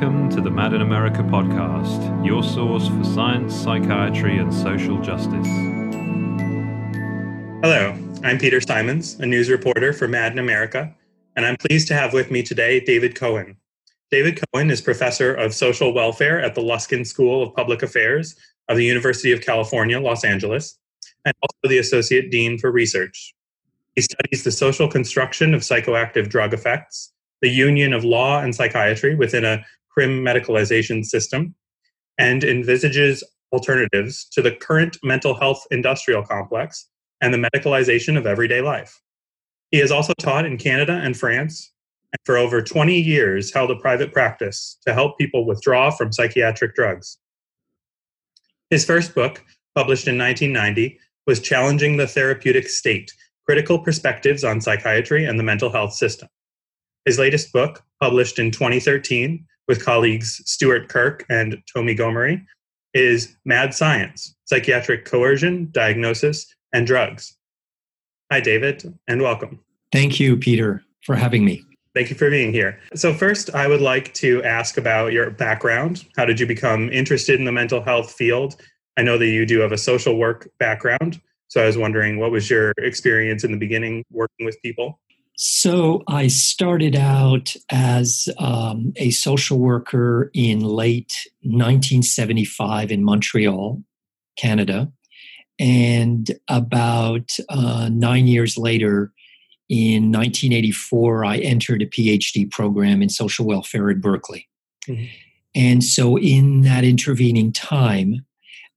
Welcome to the Mad in America podcast, your source for science, psychiatry, and social justice. Hello, I'm Peter Simons, a news reporter for Mad in America, and I'm pleased to have with me today David Cohen. David Cohen is professor of social welfare at the Luskin School of Public Affairs of the University of California, Los Angeles, and also the associate dean for research. He studies the social construction of psychoactive drug effects, the union of law and psychiatry within a crim medicalization system, and envisages alternatives to the current mental health industrial complex and the medicalization of everyday life. He has also taught in Canada and France, and for over 20 years held a private practice to help people withdraw from psychiatric drugs. His first book, published in 1990, was Challenging the Therapeutic State: Critical Perspectives on Psychiatry and the Mental Health System. His latest book, published in 2013 with colleagues Stuart Kirk and Tomi Gomory, is Mad Science: Psychiatric Coercion, Diagnosis and Drugs. Hi, David, and welcome. Thank you, Peter, for having me. Thank you for being here. So first, I would like to ask about your background. How did you become interested in the mental health field? I know that you do have a social work background, so I was wondering, what was your experience in the beginning working with people? So I started out as a social worker in late 1975 in Montreal, Canada, and about 9 years later, in 1984, I entered a PhD program in social welfare at Berkeley. Mm-hmm. And so in that intervening time,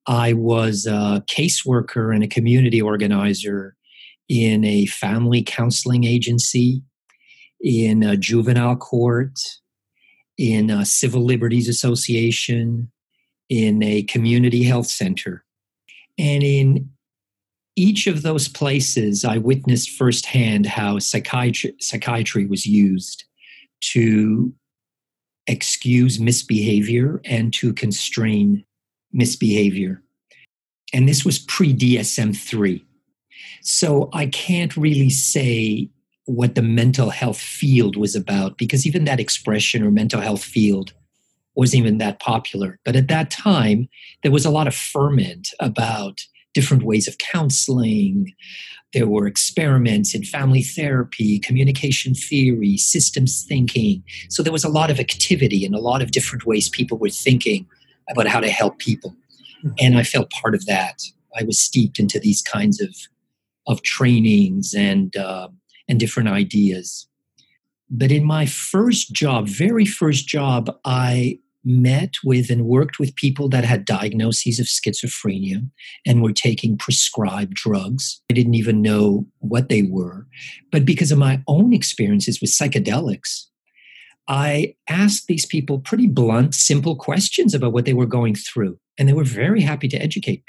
I was a caseworker and a community organizer in a family counseling agency, in a juvenile court, in a civil liberties association, in a community health center. And in each of those places, I witnessed firsthand how psychiatry was used to excuse misbehavior and to constrain misbehavior. And this was pre-DSM-3. So I can't really say what the mental health field was about, because even that expression or mental health field wasn't even that popular. But at that time, there was a lot of ferment about different ways of counseling. There were experiments in family therapy, communication theory, systems thinking. So there was a lot of activity and a lot of different ways people were thinking about how to help people. And I felt part of that. I was steeped into these kinds of trainings and different ideas. But in my first job, very first job, I met with and worked with people that had diagnoses of schizophrenia and were taking prescribed drugs. I didn't even know what they were. But because of my own experiences with psychedelics, I asked these people pretty blunt, simple questions about what they were going through. And they were very happy to educate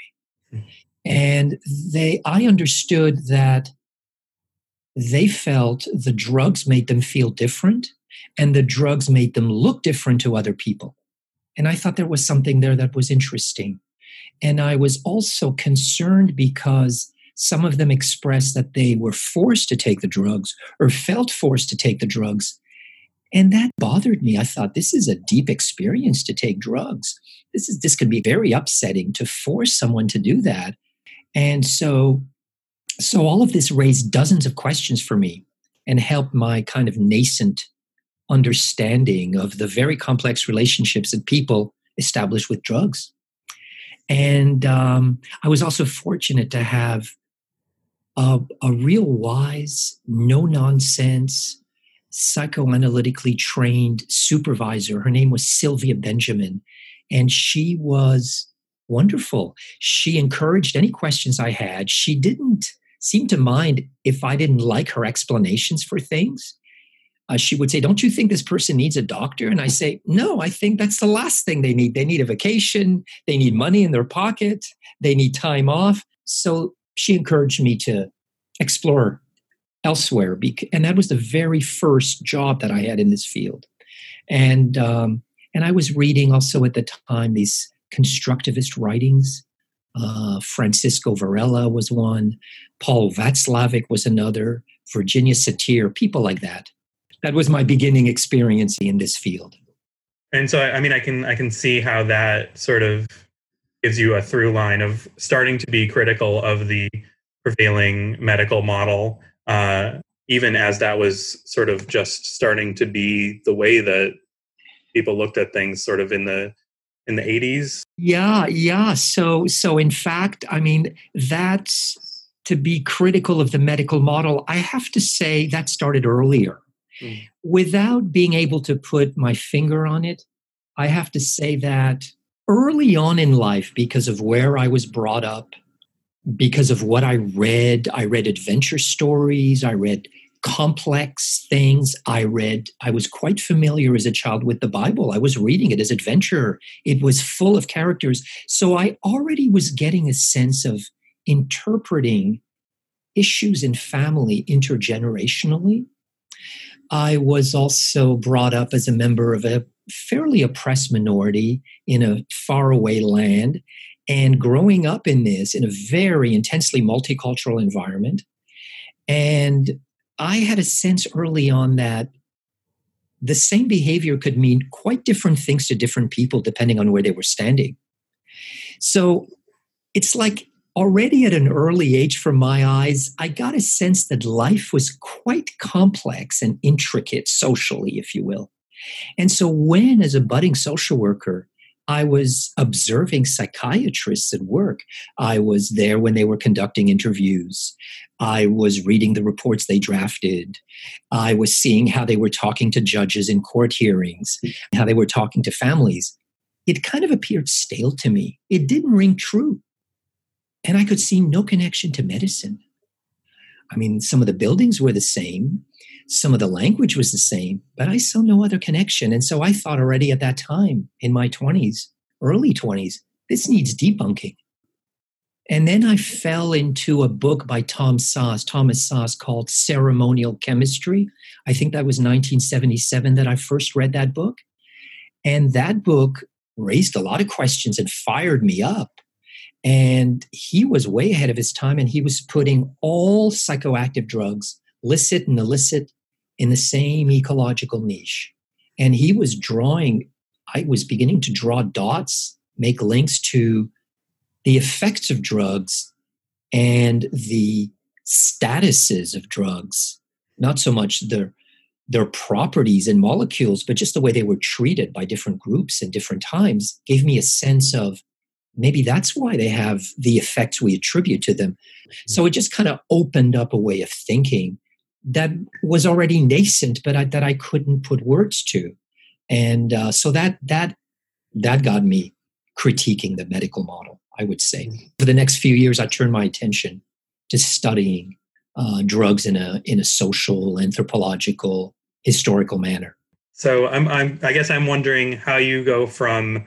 me. Mm-hmm. And I understood that they felt the drugs made them feel different, and the drugs made them look different to other people. And I thought there was something there that was interesting. And I was also concerned because some of them expressed that they were forced to take the drugs or felt forced to take the drugs. And that bothered me. I thought, this is a deep experience to take drugs. This could be very upsetting to force someone to do that. And so all of this raised dozens of questions for me and helped my kind of nascent understanding of the very complex relationships that people establish with drugs. And I was also fortunate to have a real wise, no-nonsense, psychoanalytically trained supervisor. Her name was Sylvia Benjamin, and she was wonderful. She encouraged any questions I had. She didn't seem to mind if I didn't like her explanations for things. She would say, don't you think this person needs a doctor? And I say, no, I think that's the last thing they need. They need a vacation. They need money in their pocket. They need time off. So she encouraged me to explore elsewhere. And that was the very first job that I had in this field. And I was reading also at the time these constructivist writings. Francisco Varela was one. Paul Watzlawick was another. Virginia Satir, people like that. That was my beginning experience in this field. And so, I mean, I can see how that sort of gives you a through line of starting to be critical of the prevailing medical model, even as that was sort of just starting to be the way that people looked at things sort of in the 80s. Yeah. So in fact, I mean, that's to be critical of the medical model. I have to say that started earlier. Mm. Without being able to put my finger on it, I have to say that early on in life, because of where I was brought up, because of what I read adventure stories, I read complex things, I was quite familiar as a child with the Bible. I was reading it as adventure. It was full of characters. So I already was getting a sense of interpreting issues in family intergenerationally. I was also brought up as a member of a fairly oppressed minority in a faraway land. And growing up in this, in a very intensely multicultural environment, and I had a sense early on that the same behavior could mean quite different things to different people depending on where they were standing. So it's like already at an early age, from my eyes, I got a sense that life was quite complex and intricate socially, if you will. And so when, as a budding social worker, I was observing psychiatrists at work, I was there when they were conducting interviews, I was reading the reports they drafted, I was seeing how they were talking to judges in court hearings, how they were talking to families, it kind of appeared stale to me. It didn't ring true. And I could see no connection to medicine. I mean, some of the buildings were the same, some of the language was the same, but I saw no other connection. And so I thought already at that time, in my 20s, early 20s, this needs debunking. And then I fell into a book by Thomas Szasz, called Ceremonial Chemistry. I think that was 1977 that I first read that book. And that book raised a lot of questions and fired me up. And he was way ahead of his time, and he was putting all psychoactive drugs, licit and illicit, in the same ecological niche. And he was beginning to draw dots, make links to the effects of drugs and the statuses of drugs, not so much their properties and molecules, but just the way they were treated by different groups and different times, gave me a sense of maybe that's why they have the effects we attribute to them. So it just kind of opened up a way of thinking that was already nascent, but that I couldn't put words to. And so that got me critiquing the medical model, I would say. For the next few years, I turned my attention to studying drugs in a social, anthropological, historical manner. So I guess I'm wondering how you go from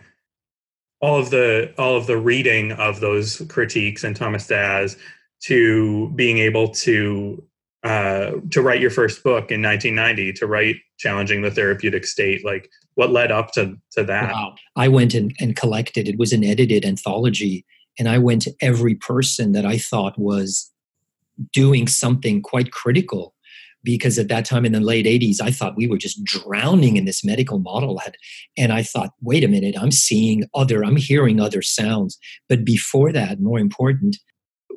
all of the reading of those critiques and Thomas Szasz to being able to write your first book in 1990, to write Challenging the Therapeutic State. Like, what led up to that? Wow. I went and collected. It was an edited anthology, and I went to every person that I thought was doing something quite critical, because at that time in the late 80s, I thought we were just drowning in this medical model. And I thought, wait a minute, I'm hearing other sounds. But before that, more important,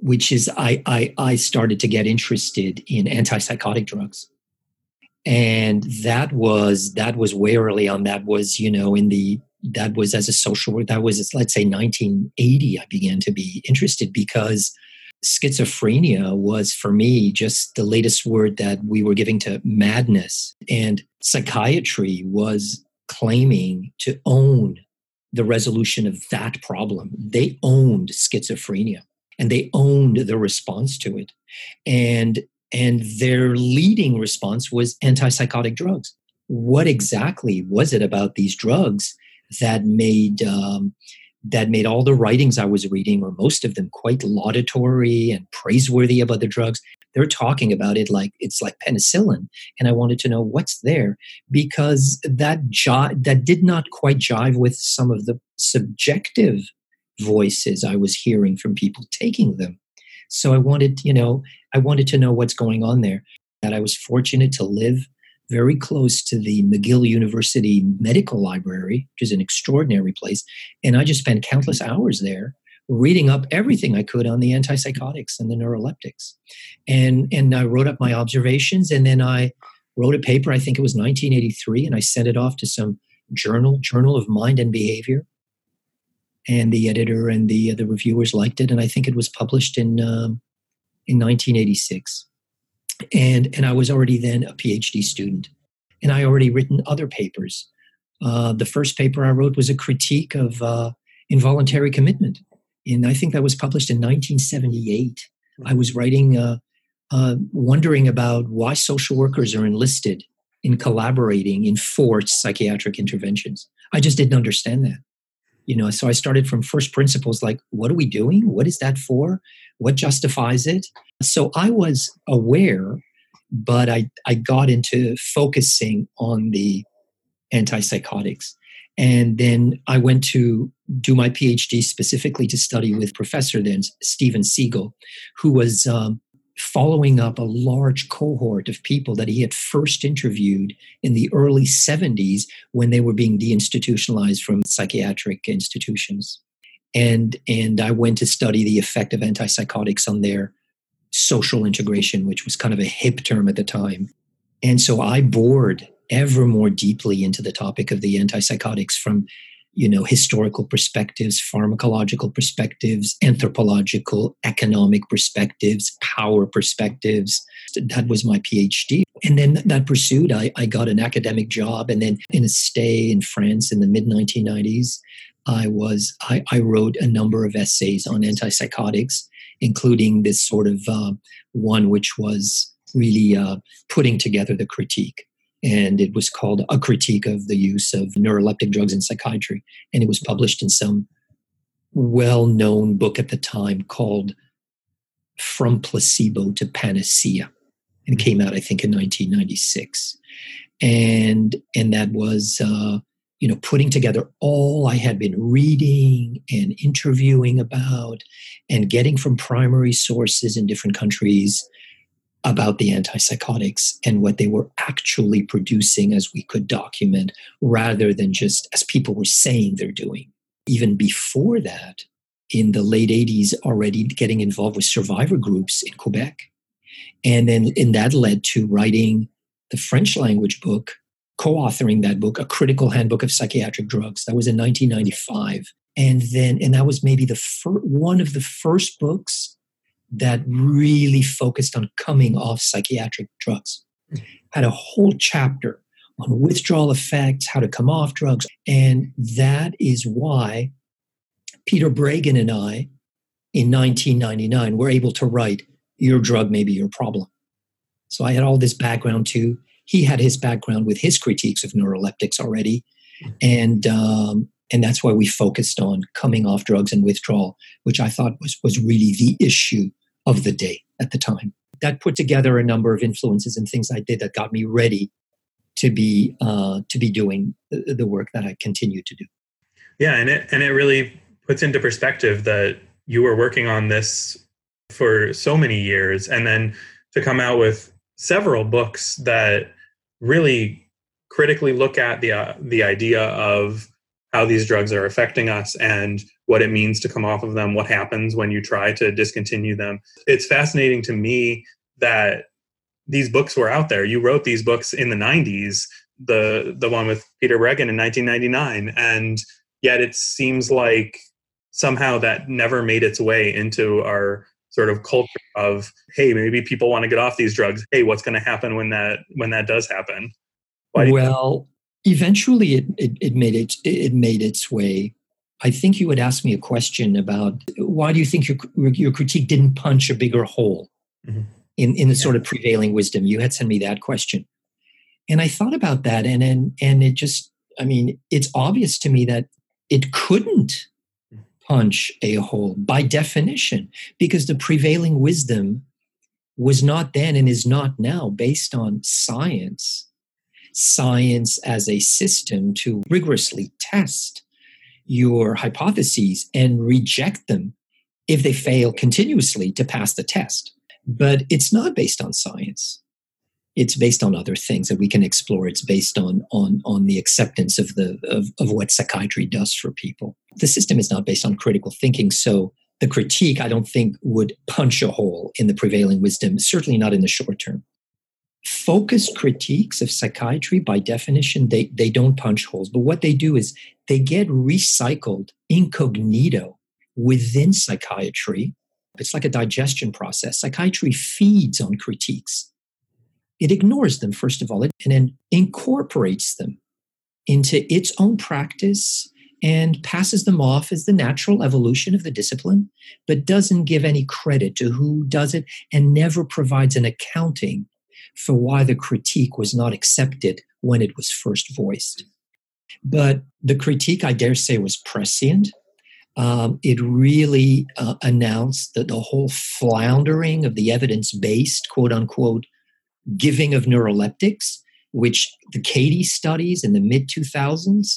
which is I started to get interested in antipsychotic drugs. And that was way early on. That was as a social worker, that was, let's say, 1980, I began to be interested, because schizophrenia was for me just the latest word that we were giving to madness. And psychiatry was claiming to own the resolution of that problem. They owned schizophrenia. And they owned the response to it. And their leading response was antipsychotic drugs. What exactly was it about these drugs that made all the writings I was reading, or most of them, quite laudatory and praiseworthy of other drugs? They're talking about it like it's like penicillin. And I wanted to know what's there, because that did not quite jive with some of the subjective voices I was hearing from people taking them. So I wanted to know what's going on there. That I was fortunate to live very close to the McGill University Medical Library, which is an extraordinary place. And I just spent countless hours there reading up everything I could on the antipsychotics and the neuroleptics. And I wrote up my observations, and then I wrote a paper, I think it was 1983, and I sent it off to some Journal of Mind and Behavior. And the editor and the reviewers liked it, and I think it was published in 1986. And I was already then a PhD student, and I already written other papers. The first paper I wrote was a critique of involuntary commitment, and I think that was published in 1978. I was writing, wondering about why social workers are enlisted in collaborating in forced psychiatric interventions. I just didn't understand that. You know, so I started from first principles, like, what are we doing? What is that for? What justifies it? So I was aware, but I got into focusing on the antipsychotics. And then I went to do my PhD specifically to study with Professor then, Steven Siegel, who was following up a large cohort of people that he had first interviewed in the early 70s when they were being deinstitutionalized from psychiatric institutions. And I went to study the effect of antipsychotics on their social integration, which was kind of a hip term at the time. And so I bored ever more deeply into the topic of the antipsychotics from, you know, historical perspectives, pharmacological perspectives, anthropological, economic perspectives, power perspectives. That was my PhD. And then that pursued, I got an academic job, and then in a stay in France in the mid-1990s, I wrote a number of essays on antipsychotics, including this sort of one which was really putting together the critique. And it was called A Critique of the Use of Neuroleptic Drugs in Psychiatry. And it was published in some well-known book at the time called From Placebo to Panacea. And it came out, I think, in 1996. And that was, putting together all I had been reading and interviewing about and getting from primary sources in different countries about the antipsychotics and what they were actually producing as we could document, rather than just as people were saying they're doing. Even before that, in the late 80s, already getting involved with survivor groups in Quebec. And that led to writing the French language book, co-authoring that book, A Critical Handbook of Psychiatric Drugs. That was in 1995. And that was maybe the one of the first books that really focused on coming off psychiatric drugs. Had a whole chapter on withdrawal effects, how to come off drugs. And that is why Peter Bragan and I, in 1999, were able to write Your Drug May Be Your Problem. So I had all this background too. He had his background with his critiques of neuroleptics already. And that's why we focused on coming off drugs and withdrawal, which I thought was really the issue of the day at the time. That put together a number of influences and things I did that got me ready to be doing the work that I continue to do. Yeah, and it really puts into perspective that you were working on this for so many years, and then to come out with several books that really critically look at the idea of how these drugs are affecting us and what it means to come off of them, what happens when you try to discontinue them. It's fascinating to me that these books were out there. You wrote these books in the 90s, the one with Peter Bragan in 1999, and yet it seems like somehow that never made its way into our sort of culture of, hey, maybe people want to get off these drugs. Hey, what's going to happen when that does happen? Eventually, it made its way. I think you had asked me a question about why do you think your critique didn't punch a bigger hole in the sort of prevailing wisdom. You had sent me that question, and I thought about that, and it just, I mean, it's obvious to me that it couldn't punch a hole by definition, because the prevailing wisdom was not then and is not now based on science. Science as a system to rigorously test your hypotheses and reject them if they fail continuously to pass the test. But it's not based on science. It's based on other things that we can explore. It's based on the acceptance of what psychiatry does for people. The system is not based on critical thinking, so the critique, I don't think, would punch a hole in the prevailing wisdom, certainly not in the short term. Focused critiques of psychiatry, by definition, they don't punch holes. But what they do is they get recycled incognito within psychiatry. It's like a digestion process. Psychiatry feeds on critiques. It ignores them, first of all, and then incorporates them into its own practice and passes them off as the natural evolution of the discipline, but doesn't give any credit to who does it and never provides an accounting for why the critique was not accepted when it was first voiced. But the critique, I dare say, was prescient. It really announced that the whole floundering of the evidence-based, quote-unquote, giving of neuroleptics, which the CATIE studies in the mid-2000s,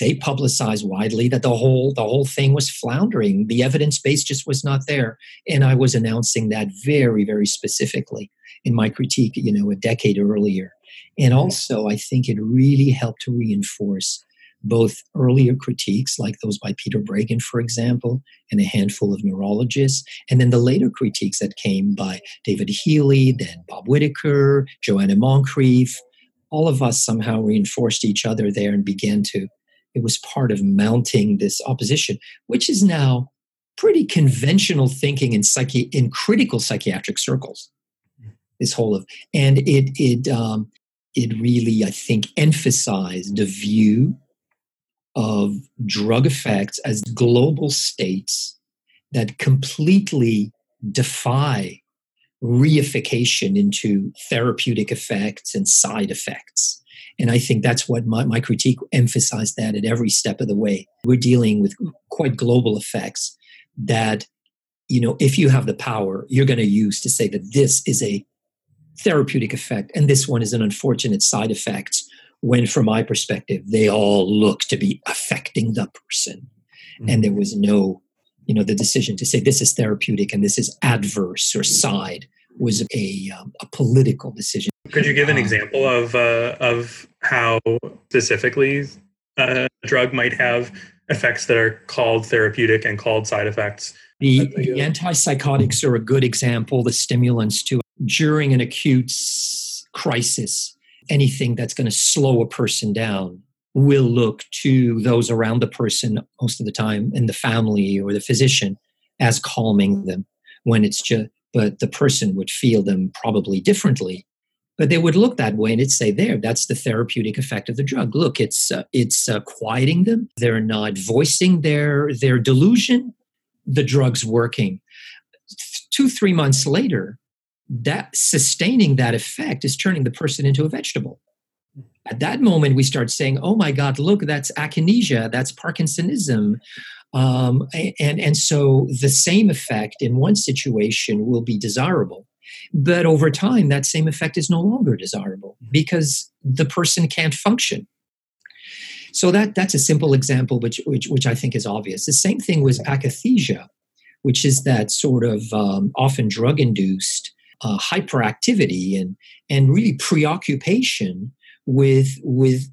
they publicized widely that the whole thing was floundering. The evidence base just was not there. And I was announcing that very, very specifically in my critique, a decade earlier. And also, I think it really helped to reinforce both earlier critiques, like those by Peter Bragan, for example, and a handful of neurologists, and then the later critiques that came by David Healy, then Bob Whitaker, Joanna Moncrief. All of us somehow reinforced each other there and began to, it was part of mounting this opposition, which is now pretty conventional thinking in critical psychiatric circles. This whole of, and it really, I think, emphasized the view of drug effects as global states that completely defy reification into therapeutic effects and side effects. And I think that's what my critique emphasized, that at every step of the way. We're dealing with quite global effects that, if you have the power, you're going to use to say that this is a therapeutic effect and this one is an unfortunate side effect, when from my perspective, they all look to be affecting the person. Mm-hmm. And there was no, the decision to say this is therapeutic and this is adverse or side was a political decision. Could you give an example of how specifically a drug might have effects that are called therapeutic and called side effects? The antipsychotics are a good example, the stimulants too. During an acute crisis, anything that's going to slow a person down will look to those around the person most of the time, and the family or the physician, as calming them when it's just, but the person would feel them probably differently. But they would look that way and it'd say, there, that's the therapeutic effect of the drug. Look, it's quieting them. They're not voicing their delusion. The drug's working. 2-3 months later, that sustaining that effect is turning the person into a vegetable. At that moment, we start saying, oh my God, look, that's akinesia, that's Parkinsonism. And so the same effect in one situation will be desirable. But over time, that same effect is no longer desirable because the person can't function. So that's a simple example, which I think is obvious. The same thing was akathisia, which is that sort of often drug-induced hyperactivity and really preoccupation with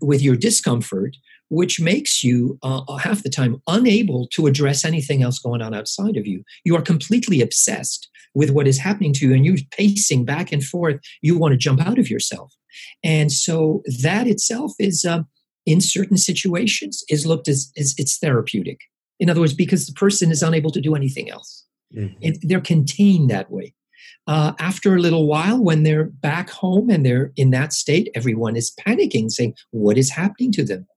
your discomfort, which makes you half the time unable to address anything else going on outside of you. You are completely obsessed with what is happening to you, and you're pacing back and forth. You want to jump out of yourself. And so that itself is, in certain situations, is looked as it's therapeutic. In other words, because the person is unable to do anything else. Mm-hmm. And they're contained that way. After a little while, when they're back home and they're in that state, everyone is panicking, saying, what is happening to them?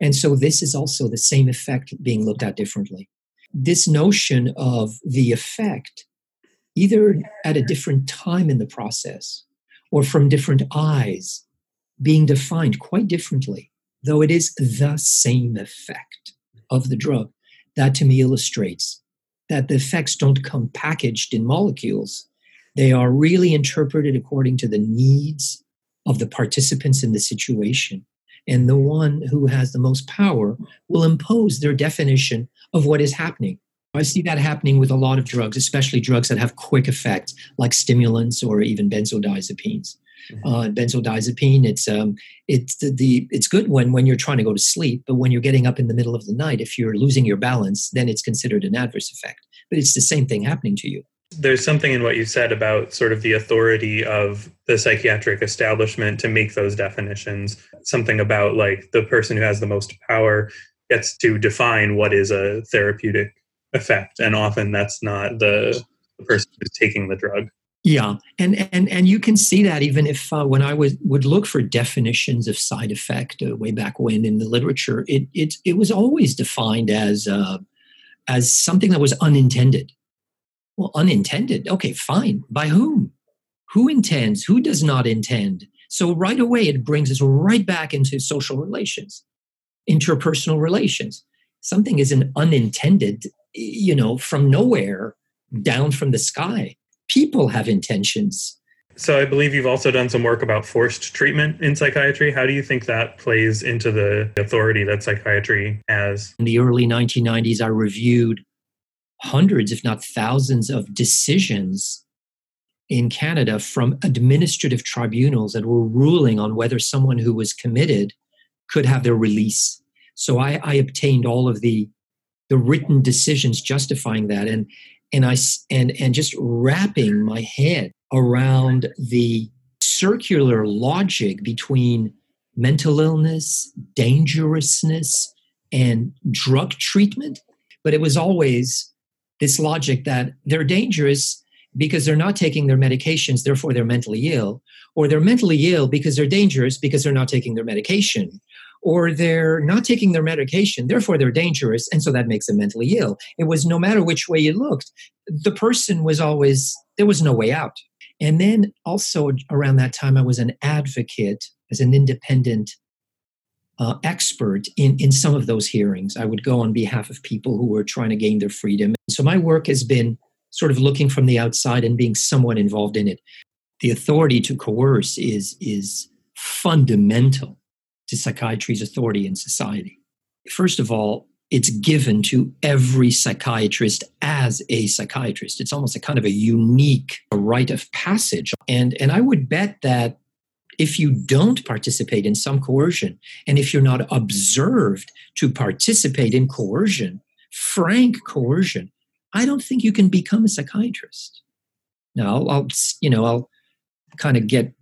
And so this is also the same effect being looked at differently. This notion of the effect, either at a different time in the process or from different eyes, being defined quite differently, though it is the same effect of the drug. That to me illustrates that the effects don't come packaged in molecules. They are really interpreted according to the needs of the participants in the situation. And the one who has the most power will impose their definition of what is happening. I see that happening with a lot of drugs, especially drugs that have quick effects, like stimulants or even benzodiazepines, benzodiazepine. It's good when you're trying to go to sleep, but when you're getting up in the middle of the night, if you're losing your balance, then it's considered an adverse effect. But it's the same thing happening to you. There's something in what you said about sort of the authority of the psychiatric establishment to make those definitions, something about like the person who has the most power gets to define what is a therapeutic effect. And often that's not the person who's taking the drug. Yeah. And you can see that even if when I would look for definitions of side effect way back when in the literature, it was always defined as something that was unintended. Well, unintended. Okay, fine. By whom? Who intends? Who does not intend? So right away, it brings us right back into social relations, interpersonal relations. Something is an unintended, from nowhere, down from the sky. People have intentions. So I believe you've also done some work about forced treatment in psychiatry. How do you think that plays into the authority that psychiatry has? In the early 1990s, I reviewed hundreds, if not thousands, of decisions in Canada from administrative tribunals that were ruling on whether someone who was committed could have their release. So I obtained all of the written decisions justifying that, and just wrapping my head around the circular logic between mental illness, dangerousness, and drug treatment. But it was always this logic that they're dangerous because they're not taking their medications, therefore they're mentally ill, or they're mentally ill because they're dangerous because they're not taking their medication, or they're not taking their medication, therefore they're dangerous, and so that makes them mentally ill. It was no matter which way you looked, the person was always, there was no way out. And then also around that time, I was an advocate as an independent expert in some of those hearings. I would go on behalf of people who were trying to gain their freedom. So my work has been sort of looking from the outside and being somewhat involved in it. The authority to coerce is fundamental to psychiatry's authority in society. First of all, it's given to every psychiatrist as a psychiatrist. It's almost a kind of a unique rite of passage. And I would bet that if you don't participate in some coercion, and if you're not observed to participate in coercion, frank coercion, I don't think you can become a psychiatrist. Now, I'll kind of get,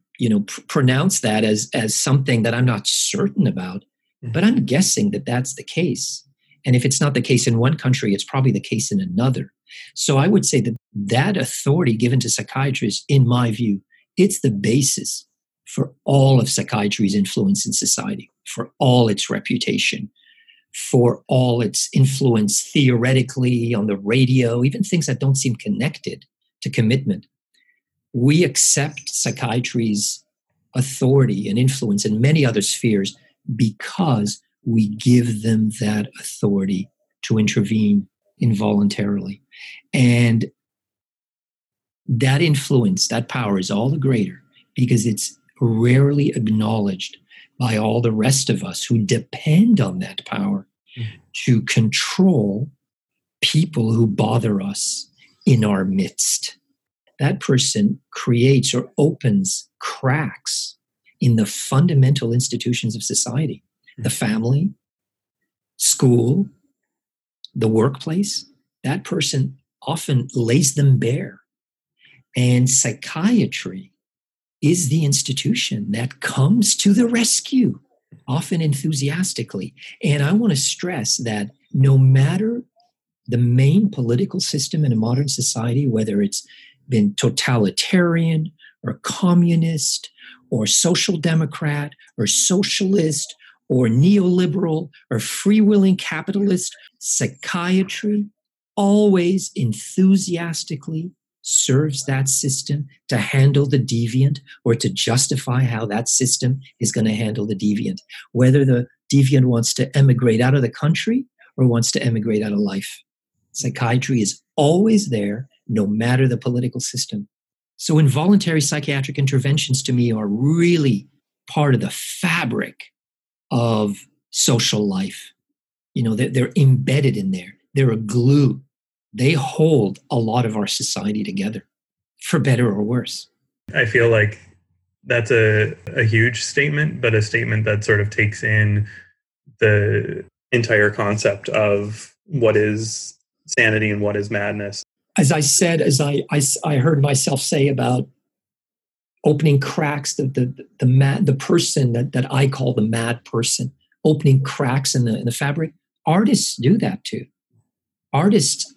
pronounce that as something that I'm not certain about, but I'm guessing that that's the case. And if it's not the case in one country, it's probably the case in another. So I would say that authority given to psychiatrists, in my view, it's the basis for all of psychiatry's influence in society, for all its reputation, for all its influence theoretically on the radio, even things that don't seem connected to commitment. We accept psychiatry's authority and influence in many other spheres because we give them that authority to intervene involuntarily. And that influence, that power is all the greater because it's rarely acknowledged by all the rest of us who depend on that power to control people who bother us in our midst. That person creates or opens cracks in the fundamental institutions of society, the family, school, the workplace. That person often lays them bare. And psychiatry is the institution that comes to the rescue, often enthusiastically. And I want to stress that no matter the main political system in a modern society, whether it's been totalitarian or communist or social democrat or socialist or neoliberal or free-willing capitalist, psychiatry always enthusiastically serves that system to handle the deviant or to justify how that system is going to handle the deviant, whether the deviant wants to emigrate out of the country or wants to emigrate out of life. Psychiatry is always there, no matter the political system. So involuntary psychiatric interventions to me are really part of the fabric of social life. They're embedded in there. They're a glue. They hold a lot of our society together, for better or worse. I feel like That's a huge statement, but a statement that sort of takes in the entire concept of what is sanity and what is madness. As I said, as I heard myself say about opening cracks, the person that I call the mad person, opening cracks in the fabric. Artists do that too. Artists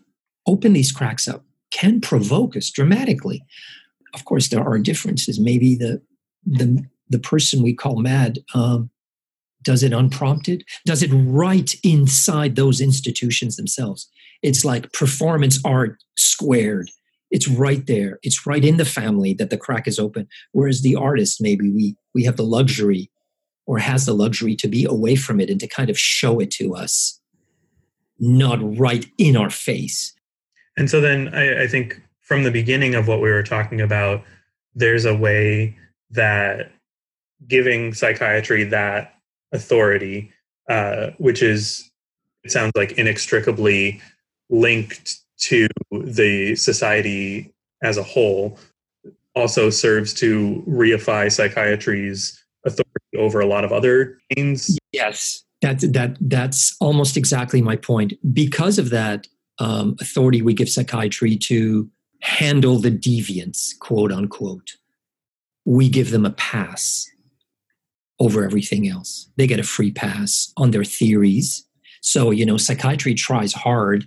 open these cracks up, can provoke us dramatically. Of course, there are differences. Maybe the person we call mad does it unprompted, does it right inside those institutions themselves. It's like performance art squared. It's right there. It's right in the family that the crack is open. Whereas the artist, maybe we have the luxury or has the luxury to be away from it and to kind of show it to us, not right in our face. And so then I think from the beginning of what we were talking about, there's a way that giving psychiatry that authority, which is, it sounds like, inextricably linked to the society as a whole, also serves to reify psychiatry's authority over a lot of other things. Yes, that's almost exactly my point. Because of that authority we give psychiatry to handle the deviants, quote unquote, we give them a pass over everything else. They get a free pass on their theories. So, psychiatry tries hard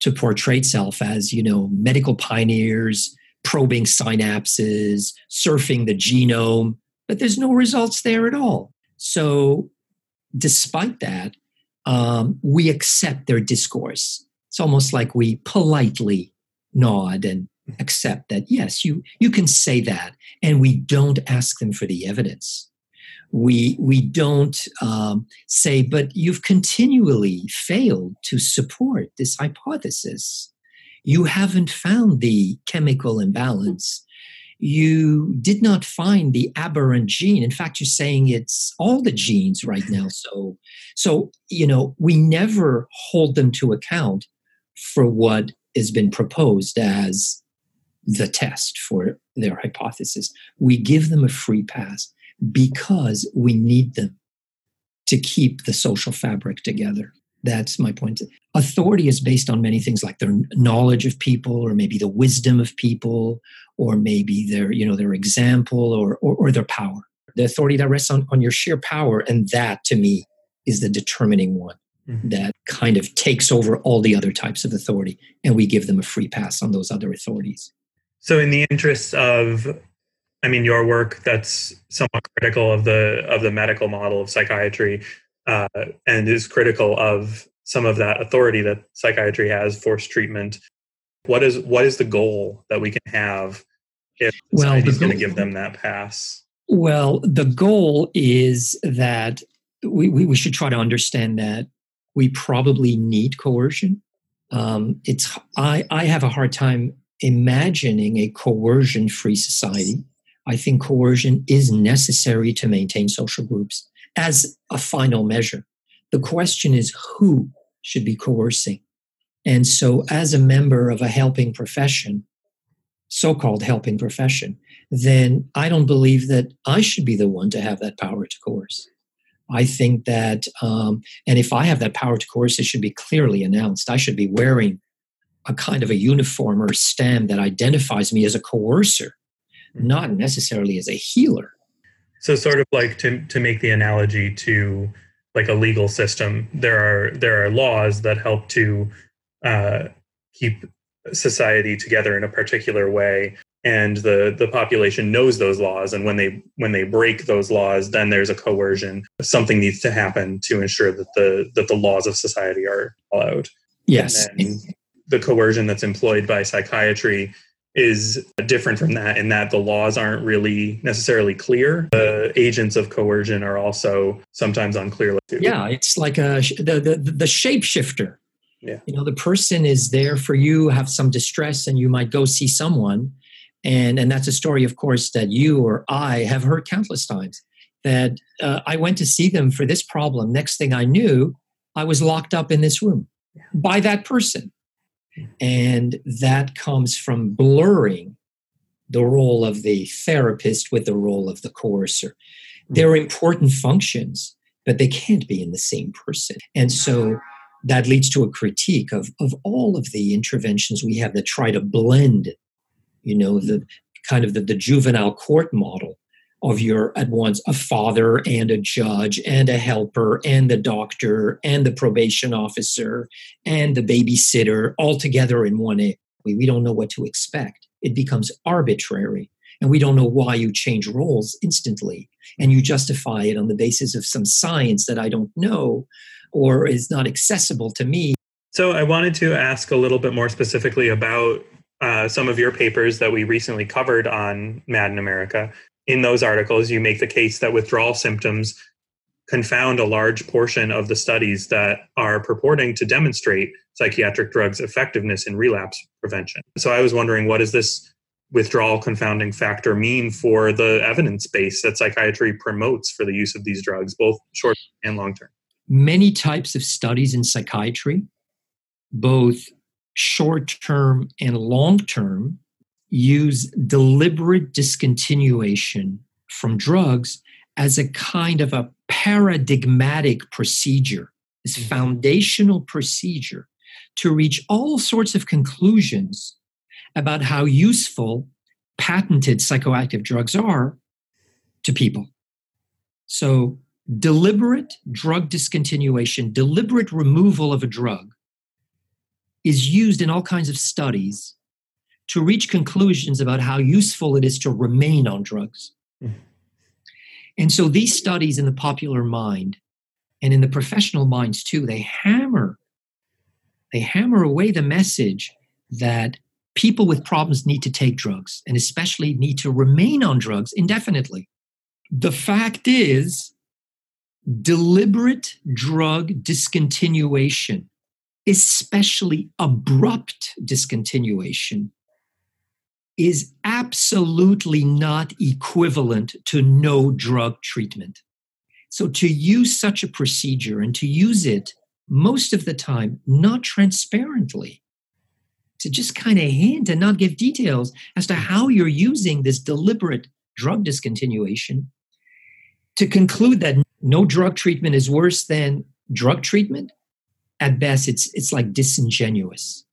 to portray itself as, medical pioneers, probing synapses, surfing the genome, but there's no results there at all. So despite that, we accept their discourse. It's almost like we politely nod and accept that, yes, you can say that. And we don't ask them for the evidence. We don't say, but you've continually failed to support this hypothesis. You haven't found the chemical imbalance. You did not find the aberrant gene. In fact, you're saying it's all the genes right now. So we never hold them to account for what has been proposed as the test for their hypothesis. We give them a free pass because we need them to keep the social fabric together. That's my point. Authority is based on many things, like their knowledge of people, or maybe the wisdom of people, or maybe their example, or their power. The authority that rests on your sheer power, and that, to me, is the determining one that kind of takes over all the other types of authority, and we give them a free pass on those other authorities. So in the interests of, your work that's somewhat critical of the medical model of psychiatry, and is critical of some of that authority that psychiatry has, forced treatment. What is the goal that we can have if society's going to give them that pass? Well, the goal is that we should try to understand that we probably need coercion. I have a hard time imagining a coercion-free society. I think coercion is necessary to maintain social groups as a final measure. The question is who should be coercing. And so as a member of a helping profession, so-called helping profession, then I don't believe that I should be the one to have that power to coerce. I think that, and if I have that power to coerce, it should be clearly announced. I should be wearing a kind of a uniform or stamp that identifies me as a coercer, not necessarily as a healer. So sort of like to make the analogy to like a legal system, there are laws that help to keep society together in a particular way, and the population knows those laws, and when they break those laws, then there's a coercion. Something needs to happen to ensure that the laws of society are followed. Yes. And the coercion that's employed by psychiatry is different from that, in that the laws aren't really necessarily clear. The agents of coercion are also sometimes unclear. Yeah, it's like the shapeshifter. Yeah. The person is there for you, have some distress, and you might go see someone. And that's a story, of course, that you or I have heard countless times, that I went to see them for this problem. Next thing I knew, I was locked up in this room by that person. And that comes from blurring the role of the therapist with the role of the coercer. They're important functions, but they can't be in the same person. And so that leads to a critique of all of the interventions we have that try to blend, you know, the kind of the juvenile court model of you're at once a father and a judge and a helper and the doctor and the probation officer and the babysitter all together in one area. We don't know what to expect. It becomes arbitrary. And we don't know why you change roles instantly. And you justify it on the basis of some science that I don't know or is not accessible to me. So I wanted to ask a little bit more specifically about some of your papers that we recently covered on Mad in America. In those articles, you make the case that withdrawal symptoms confound a large portion of the studies that are purporting to demonstrate psychiatric drugs' effectiveness in relapse prevention. So I was wondering, what is this withdrawal confounding factor mean for the evidence base that psychiatry promotes for the use of these drugs, both short and long term? Many types of studies in psychiatry, both short term and long term, use deliberate discontinuation from drugs as a kind of a paradigmatic procedure, this foundational procedure to reach all sorts of conclusions about how useful patented psychoactive drugs are to people. So deliberate drug discontinuation, deliberate removal of a drug is used in all kinds of studies to reach conclusions about how useful it is to remain on drugs. Mm. And so these studies in the popular mind and in the professional minds too, they hammer away the message that people with problems need to take drugs and especially need to remain on drugs indefinitely. The fact is, deliberate drug discontinuation, especially abrupt discontinuation, is absolutely not equivalent to no drug treatment. So to use such a procedure and to use it most of the time, not transparently, to just kind of hint and not give details as to how you're using this deliberate drug discontinuation, to conclude that no drug treatment is worse than drug treatment, at best, it's like disingenuous.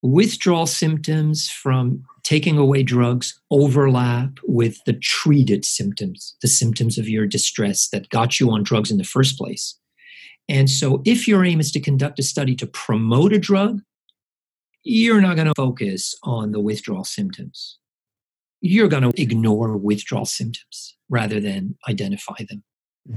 Withdrawal symptoms from taking away drugs overlap with the treated symptoms, the symptoms of your distress that got you on drugs in the first place. And so if your aim is to conduct a study to promote a drug, you're not going to focus on the withdrawal symptoms. You're going to ignore withdrawal symptoms rather than identify them.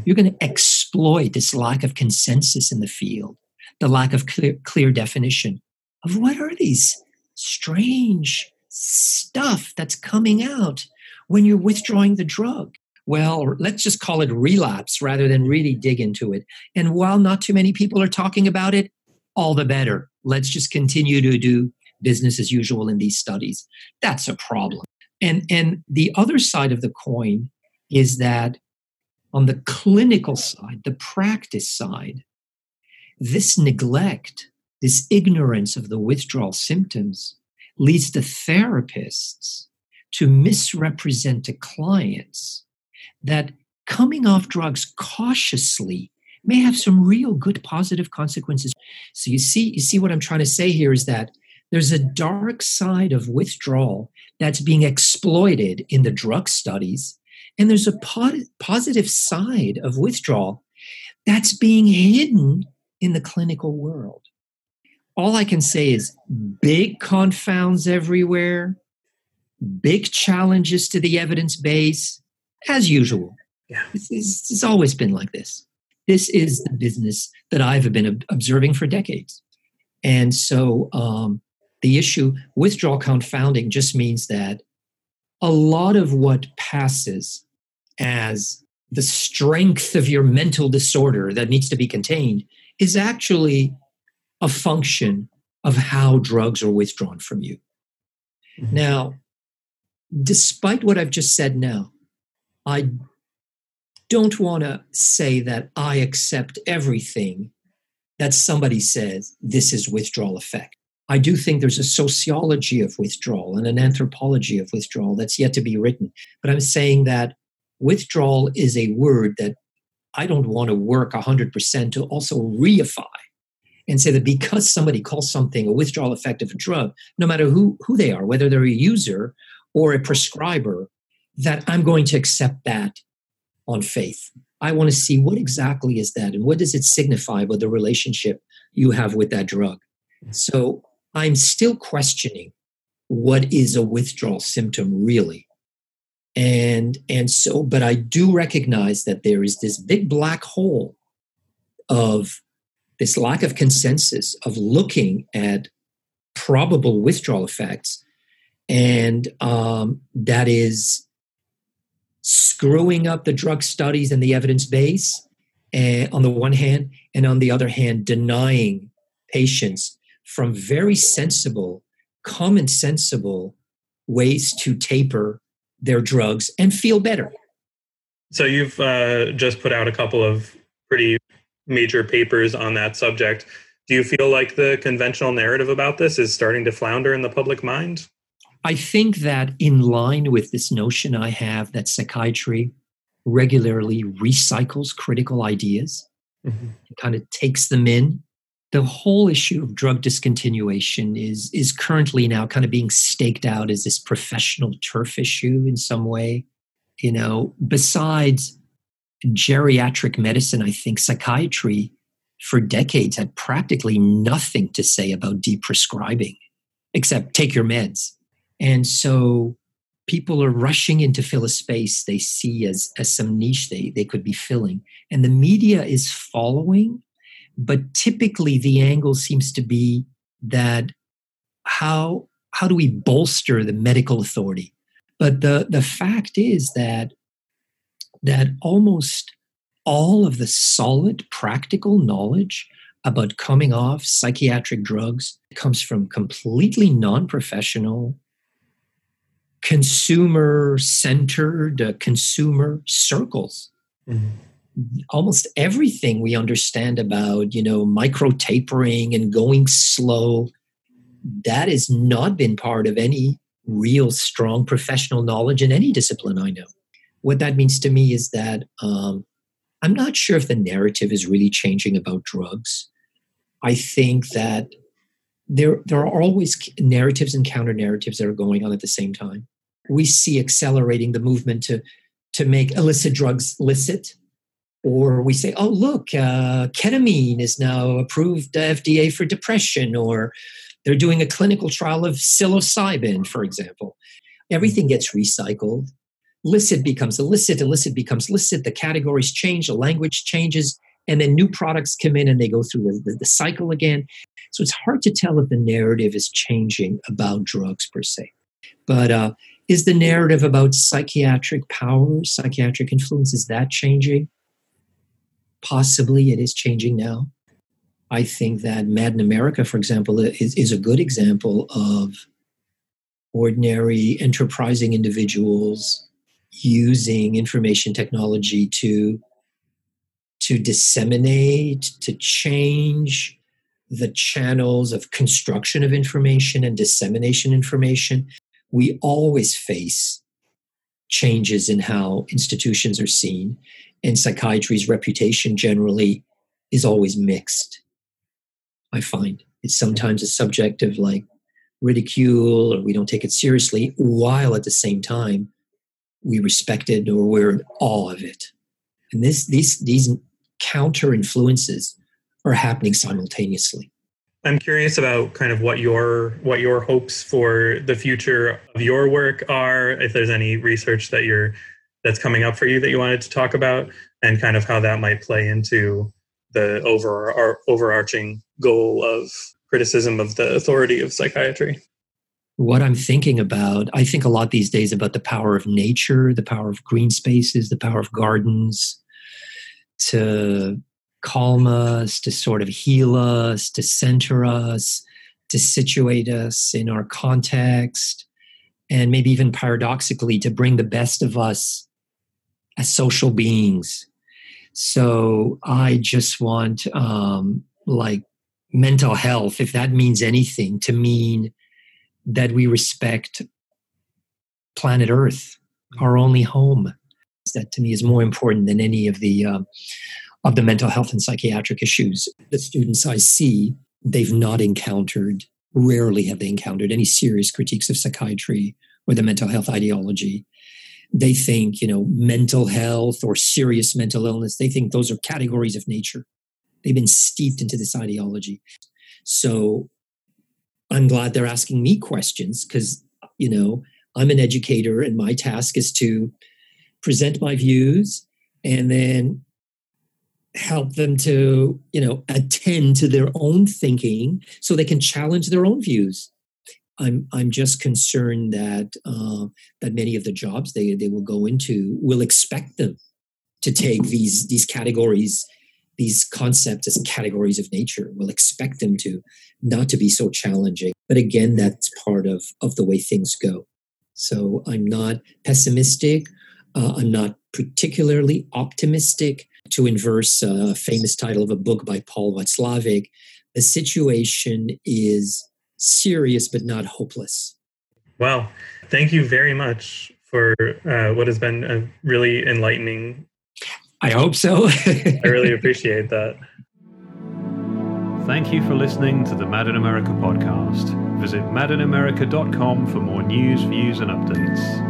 You're going to exploit this lack of consensus in the field, the lack of clear definition of what are these strange stuff that's coming out when you're withdrawing the drug. Well, let's just call it relapse rather than really dig into it. And while not too many people are talking about it, all the better. Let's just continue to do business as usual in these studies. That's a problem. And the other side of the coin is that on the clinical side, the practice side, this neglect, this ignorance of the withdrawal symptoms leads the therapists to misrepresent to clients that coming off drugs cautiously may have some real good positive consequences. So you see what I'm trying to say here is that there's a dark side of withdrawal that's being exploited in the drug studies, and there's a positive side of withdrawal that's being hidden in the clinical world. All I can say is big confounds everywhere, big challenges to the evidence base, as usual. Yeah. It's always been like this. This is the business that I've been observing for decades. And so the issue, withdrawal confounding, just means that a lot of what passes as the strength of your mental disorder that needs to be contained is actually a function of how drugs are withdrawn from you. Mm-hmm. Now, despite what I've just said now, I don't want to say that I accept everything that somebody says, this is withdrawal effect. I do think there's a sociology of withdrawal and an anthropology of withdrawal that's yet to be written. But I'm saying that withdrawal is a word that I don't want to work 100% to also reify and say that because somebody calls something a withdrawal effect of a drug, no matter who they are, whether they're a user or a prescriber, that I'm going to accept that on faith. I want to see what exactly is that and what does it signify about the relationship you have with that drug. So I'm still questioning what is a withdrawal symptom really. And so, but I do recognize that there is this big black hole of this lack of consensus of looking at probable withdrawal effects. And that is screwing up the drug studies and the evidence base on the one hand, and on the other hand, denying patients from very sensible, common sensible ways to taper their drugs and feel better. So you've just put out a couple of pretty major papers on that subject. Do you feel like the conventional narrative about this is starting to flounder in the public mind? I think that in line with this notion I have that psychiatry regularly recycles critical ideas, and kind of takes them in. The whole issue of drug discontinuation is currently now kind of being staked out as this professional turf issue in some way. You know, besides geriatric medicine, I think psychiatry for decades had practically nothing to say about deprescribing, except take your meds. And so people are rushing in to fill a space they see as some niche they could be filling. And the media is following. But typically the angle seems to be that how do we bolster the medical authority? But the fact is that almost all of the solid practical knowledge about coming off psychiatric drugs comes from completely non-professional, consumer-centered, consumer circles. Mm-hmm. Almost everything we understand about, you know, micro tapering and going slow, that has not been part of any real strong professional knowledge in any discipline I know. What that means to me is that I'm not sure if the narrative is really changing about drugs. I think that there are always narratives and counter narratives that are going on at the same time. We see accelerating the movement to make illicit drugs licit. Or we say, oh, look, ketamine is now approved FDA for depression, or they're doing a clinical trial of psilocybin, for example. Everything gets recycled. Licit becomes illicit, illicit becomes licit. The categories change, the language changes, and then new products come in and they go through the cycle again. So it's hard to tell if the narrative is changing about drugs per se. But is the narrative about psychiatric powers, psychiatric influence, is that changing? Possibly it is changing now. I think that Mad in America, for example, is a good example of ordinary enterprising individuals using information technology to disseminate, to change the channels of construction of information and dissemination information. We always face changes in how institutions are seen. And psychiatry's reputation generally is always mixed, I find. It's sometimes a subject of like ridicule or we don't take it seriously, while at the same time we respect it or we're in awe of it. And these counter influences are happening simultaneously. I'm curious about kind of what your hopes for the future of your work are, if there's any research that that's coming up for you that you wanted to talk about, and kind of how that might play into the overarching goal of criticism of the authority of psychiatry. What I'm thinking about, I think a lot these days about the power of nature, the power of green spaces, the power of gardens to calm us, to sort of heal us, to center us, to situate us in our context, and maybe even paradoxically to bring the best of us as social beings. So I just want like mental health, if that means anything, to mean that we respect planet Earth, our only home. That to me is more important than any of the mental health and psychiatric issues. The students I see, rarely have they encountered any serious critiques of psychiatry or the mental health ideology. They think, mental health or serious mental illness, they think those are categories of nature. They've been steeped into this ideology. So I'm glad they're asking me questions because, I'm an educator and my task is to present my views and then help them to, attend to their own thinking so they can challenge their own views. I'm just concerned that that many of the jobs they will go into will expect them to take these categories, these concepts as categories of nature. Will expect them to not to be so challenging. But again, that's part of the way things go. So I'm not pessimistic. I'm not particularly optimistic. To inverse a famous title of a book by Paul Watzlawick, the situation is serious but not hopeless. Wow. Thank you very much for what has been a really enlightening. I hope so. I really appreciate that. Thank you for listening to the Mad in America podcast. Visit madinamerica.com for more news, views, and updates.